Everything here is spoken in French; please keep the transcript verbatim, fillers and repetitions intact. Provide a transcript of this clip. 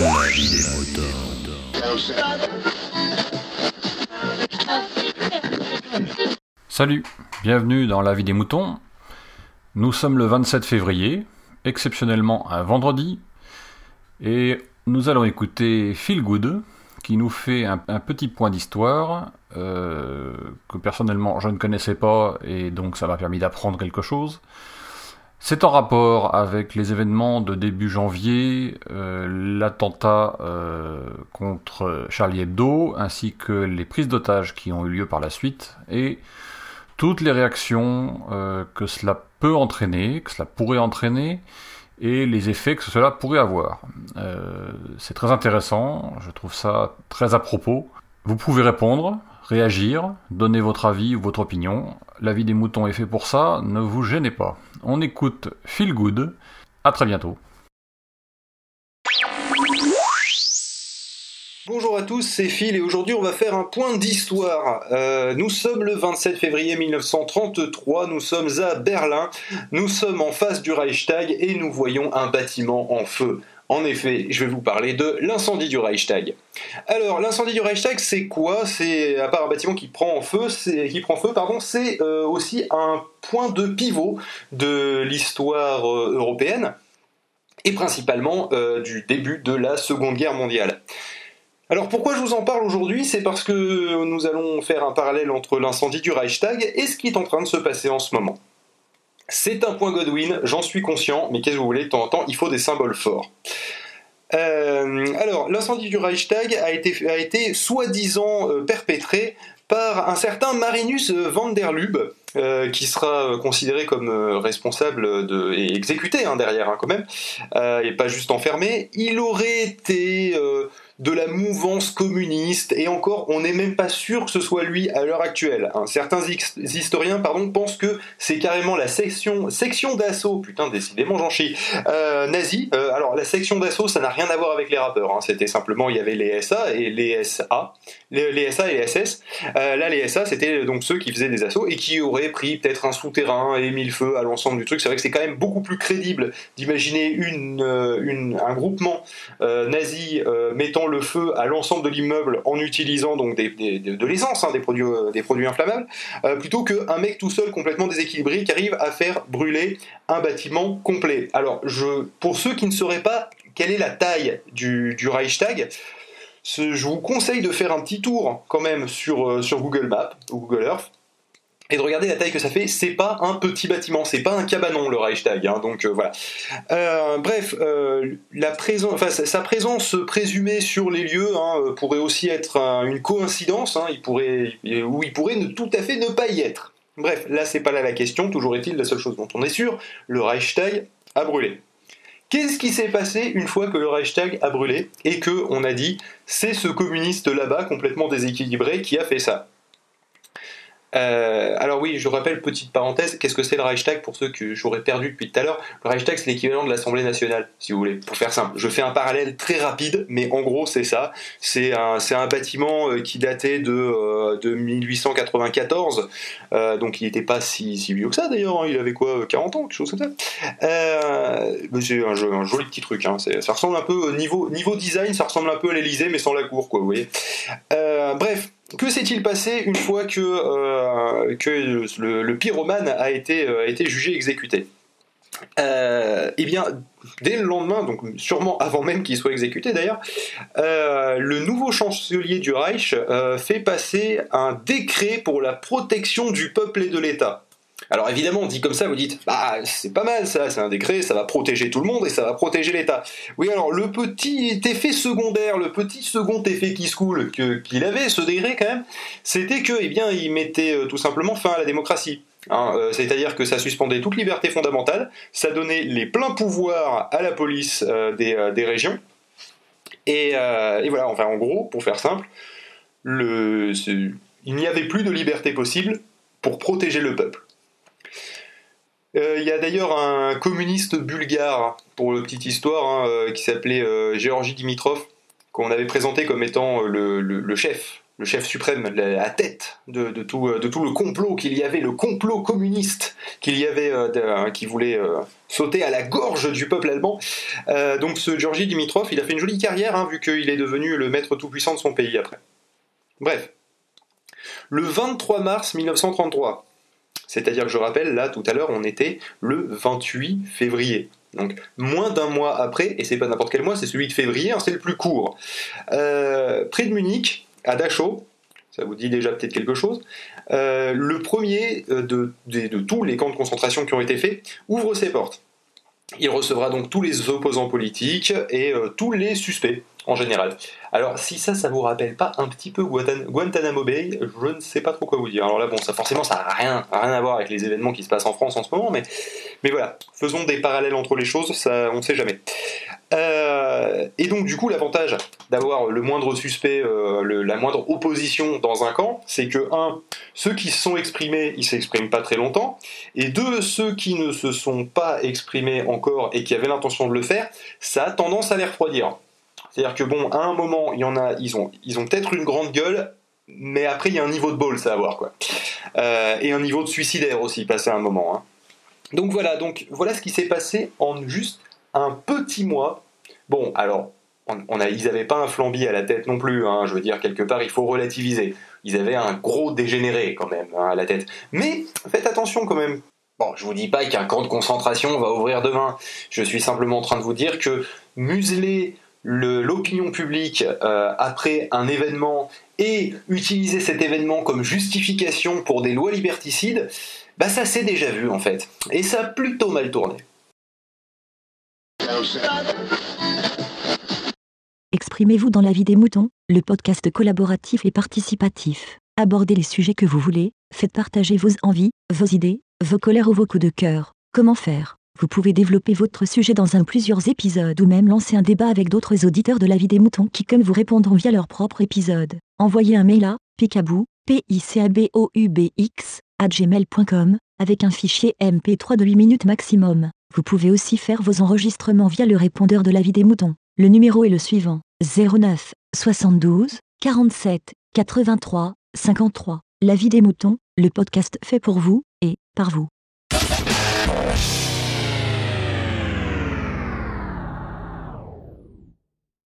La vie des moutons. Salut, bienvenue dans La vie des moutons. Nous sommes le vingt-sept février, exceptionnellement un vendredi, et nous allons écouter Phil Goud, qui nous fait un, un petit point d'histoire euh, que personnellement je ne connaissais pas, et donc ça m'a permis d'apprendre quelque chose. C'est en rapport avec les événements de début janvier, euh, l'attentat euh, contre Charlie Hebdo, ainsi que les prises d'otages qui ont eu lieu par la suite, et toutes les réactions euh, que cela peut entraîner, que cela pourrait entraîner, et les effets que cela pourrait avoir. Euh, c'est très intéressant, je trouve ça très à propos. Vous pouvez répondre, réagir, donner votre avis ou votre opinion. L'avis des moutons est fait pour ça, ne vous gênez pas. On écoute Phil Goud, à très bientôt. Bonjour à tous, c'est Phil et aujourd'hui on va faire un point d'histoire. Euh, nous sommes le vingt-sept février mille neuf cent trente-trois, nous sommes à Berlin, nous sommes en face du Reichstag et nous voyons un bâtiment en feu. En effet, je vais vous parler de l'incendie du Reichstag. Alors, l'incendie du Reichstag, c'est quoi ? C'est, à part un bâtiment qui prend en feu, c'est, qui prend feu, pardon, c'est euh, aussi un point de pivot de l'histoire euh, européenne et principalement euh, du début de la Seconde Guerre mondiale. Alors pourquoi je vous en parle aujourd'hui ? C'est parce que nous allons faire un parallèle entre l'incendie du Reichstag et ce qui est en train de se passer en ce moment. C'est un point Godwin, j'en suis conscient, mais qu'est-ce que vous voulez, de temps en temps, il faut des symboles forts. Euh, alors, l'incendie du Reichstag a été, a été soi-disant euh, perpétré par un certain Marinus van der Lubbe, euh, qui sera considéré comme euh, responsable de, et exécuté hein, derrière hein, quand même, euh, et pas juste enfermé. Il aurait été... Euh, de la mouvance communiste, et encore, on n'est même pas sûr que ce soit lui à l'heure actuelle. Hein. Certains ex- historiens pardon, pensent que c'est carrément la section, section d'assaut, putain, décidément j'en chie, euh, nazi. Euh, alors, la section d'assaut, ça n'a rien à voir avec les rappeurs, hein. C'était simplement, il y avait les S A et les S A, les, les S A et les S S. Euh, là, les S A, c'était donc ceux qui faisaient des assauts et qui auraient pris peut-être un souterrain et mis le feu à l'ensemble du truc. C'est vrai que c'est quand même beaucoup plus crédible d'imaginer une, euh, une, un groupement euh, nazi euh, mettant le feu à l'ensemble de l'immeuble en utilisant donc des, des, de, de l'essence, hein, des, produits, euh, des produits inflammables, euh, plutôt qu'un mec tout seul complètement déséquilibré qui arrive à faire brûler un bâtiment complet. Alors, je, pour ceux qui ne sauraient pas quelle est la taille du, du Reichstag, ce, je vous conseille de faire un petit tour quand même sur, euh, sur Google Maps ou Google Earth, et de regarder la taille que ça fait. C'est pas un petit bâtiment, c'est pas un cabanon le Reichstag, hein, donc euh, voilà. Euh, bref, euh, la présence, enfin, sa présence présumée sur les lieux hein, pourrait aussi être un, une coïncidence, hein, il pourrait, ou il pourrait ne, tout à fait ne pas y être. Bref, là c'est pas là la question, toujours est-il la seule chose dont on est sûr, le Reichstag a brûlé. Qu'est-ce qui s'est passé une fois que le Reichstag a brûlé et qu'on a dit c'est ce communiste là-bas complètement déséquilibré qui a fait ça ? Euh, alors oui, je rappelle, petite parenthèse, qu'est-ce que c'est le Reichstag pour ceux que j'aurais perdu depuis tout à l'heure ? Le Reichstag, c'est l'équivalent de l'Assemblée nationale, si vous voulez, pour faire simple. Je fais un parallèle très rapide, mais en gros, c'est ça. C'est un, c'est un bâtiment qui datait de, euh, de mille huit cent quatre-vingt-quatorze, euh, donc il n'était pas si, si vieux que ça, d'ailleurs. Hein, il avait quoi, quarante ans, quelque chose comme ça. Euh, c'est un, un joli petit truc. Hein, c'est, ça ressemble un peu, niveau, niveau design, ça ressemble un peu à l'Elysée, mais sans la cour, quoi, vous voyez. Euh, bref. Que s'est-il passé une fois que, euh, que le, le pyromane a été, a été jugé, exécuté ? Euh, eh bien, dès le lendemain, donc sûrement avant même qu'il soit exécuté d'ailleurs, euh, le nouveau chancelier du Reich euh, fait passer un décret pour la protection du peuple et de l'État. Alors évidemment, dit comme ça, vous dites, bah c'est pas mal ça, c'est un décret, ça va protéger tout le monde et ça va protéger l'État. Oui, alors le petit effet secondaire, le petit second effet qui se coule que, qu'il avait, ce décret quand même, c'était que, eh bien, il mettait euh, tout simplement fin à la démocratie. Hein, euh, c'est-à-dire que ça suspendait toute liberté fondamentale, ça donnait les pleins pouvoirs à la police euh, des, euh, des régions. Et, euh, et voilà, enfin en gros, pour faire simple, le, il n'y avait plus de liberté possible pour protéger le peuple. Il euh, y a d'ailleurs un communiste bulgare, pour la petite histoire, hein, qui s'appelait euh, Georgi Dimitrov, qu'on avait présenté comme étant le, le, le chef, le chef suprême, la tête de, de, tout, de tout le complot qu'il y avait, le complot communiste qu'il y avait, euh, de, euh, qui voulait euh, sauter à la gorge du peuple allemand. Euh, donc ce Georgi Dimitrov, il a fait une jolie carrière, hein, vu qu'il est devenu le maître tout-puissant de son pays après. Bref, le vingt-trois mars mille neuf cent trente-trois, c'est-à-dire que je rappelle, là, tout à l'heure, on était le vingt-huit février. Donc, moins d'un mois après, et c'est pas n'importe quel mois, c'est celui de février, hein, c'est le plus court. Euh, près de Munich, à Dachau, ça vous dit déjà peut-être quelque chose, euh, le premier de, de, de tous les camps de concentration qui ont été faits ouvre ses portes. Il recevra donc tous les opposants politiques et euh, tous les suspects, en général. Alors, si ça, ça vous rappelle pas un petit peu Guantan- Guantanamo Bay, je ne sais pas trop quoi vous dire. Alors là, bon, ça forcément, ça n'a rien, rien à voir avec les événements qui se passent en France en ce moment, mais, mais voilà, faisons des parallèles entre les choses, ça, on ne sait jamais. Euh, et donc, du coup, l'avantage d'avoir le moindre suspect, euh, le, la moindre opposition dans un camp, c'est que, un, ceux qui se sont exprimés, ils ne s'expriment pas très longtemps, et deux, ceux qui ne se sont pas exprimés encore et qui avaient l'intention de le faire, ça a tendance à les refroidir. C'est-à-dire que bon, à un moment, il y en a, ils ont, ils ont peut-être une grande gueule, mais après, il y a un niveau de bol, ça à voir, quoi. Euh, et un niveau de suicidaire aussi, passé à un moment. Hein. Donc voilà, donc voilà ce qui s'est passé en juste un petit mois. Bon, alors, on, on a, ils n'avaient pas un flambi à la tête non plus, hein, je veux dire, quelque part, il faut relativiser. Ils avaient un gros dégénéré, quand même, hein, à la tête. Mais faites attention, quand même. Bon, je vous dis pas qu'un camp de concentration va ouvrir demain. Je suis simplement en train de vous dire que museler Le, l'opinion publique euh, après un événement et utiliser cet événement comme justification pour des lois liberticides, bah ça s'est déjà vu en fait, et ça a plutôt mal tourné. Exprimez-vous dans la vie des moutons, le podcast collaboratif et participatif. Abordez les sujets que vous voulez, faites partager vos envies, vos idées, vos colères ou vos coups de cœur. Comment faire ? Vous pouvez développer votre sujet dans un ou plusieurs épisodes ou même lancer un débat avec d'autres auditeurs de la vie des moutons qui comme vous répondront via leur propre épisode. Envoyez un mail à picabou point p i c a b o u b x arobase gmail point com avec un fichier M P trois de huit minutes maximum. Vous pouvez aussi faire vos enregistrements via le répondeur de la vie des moutons. Le numéro est le suivant: zéro neuf soixante-douze quarante-sept quatre-vingt-trois cinquante-trois. La vie des moutons, le podcast fait pour vous et par vous.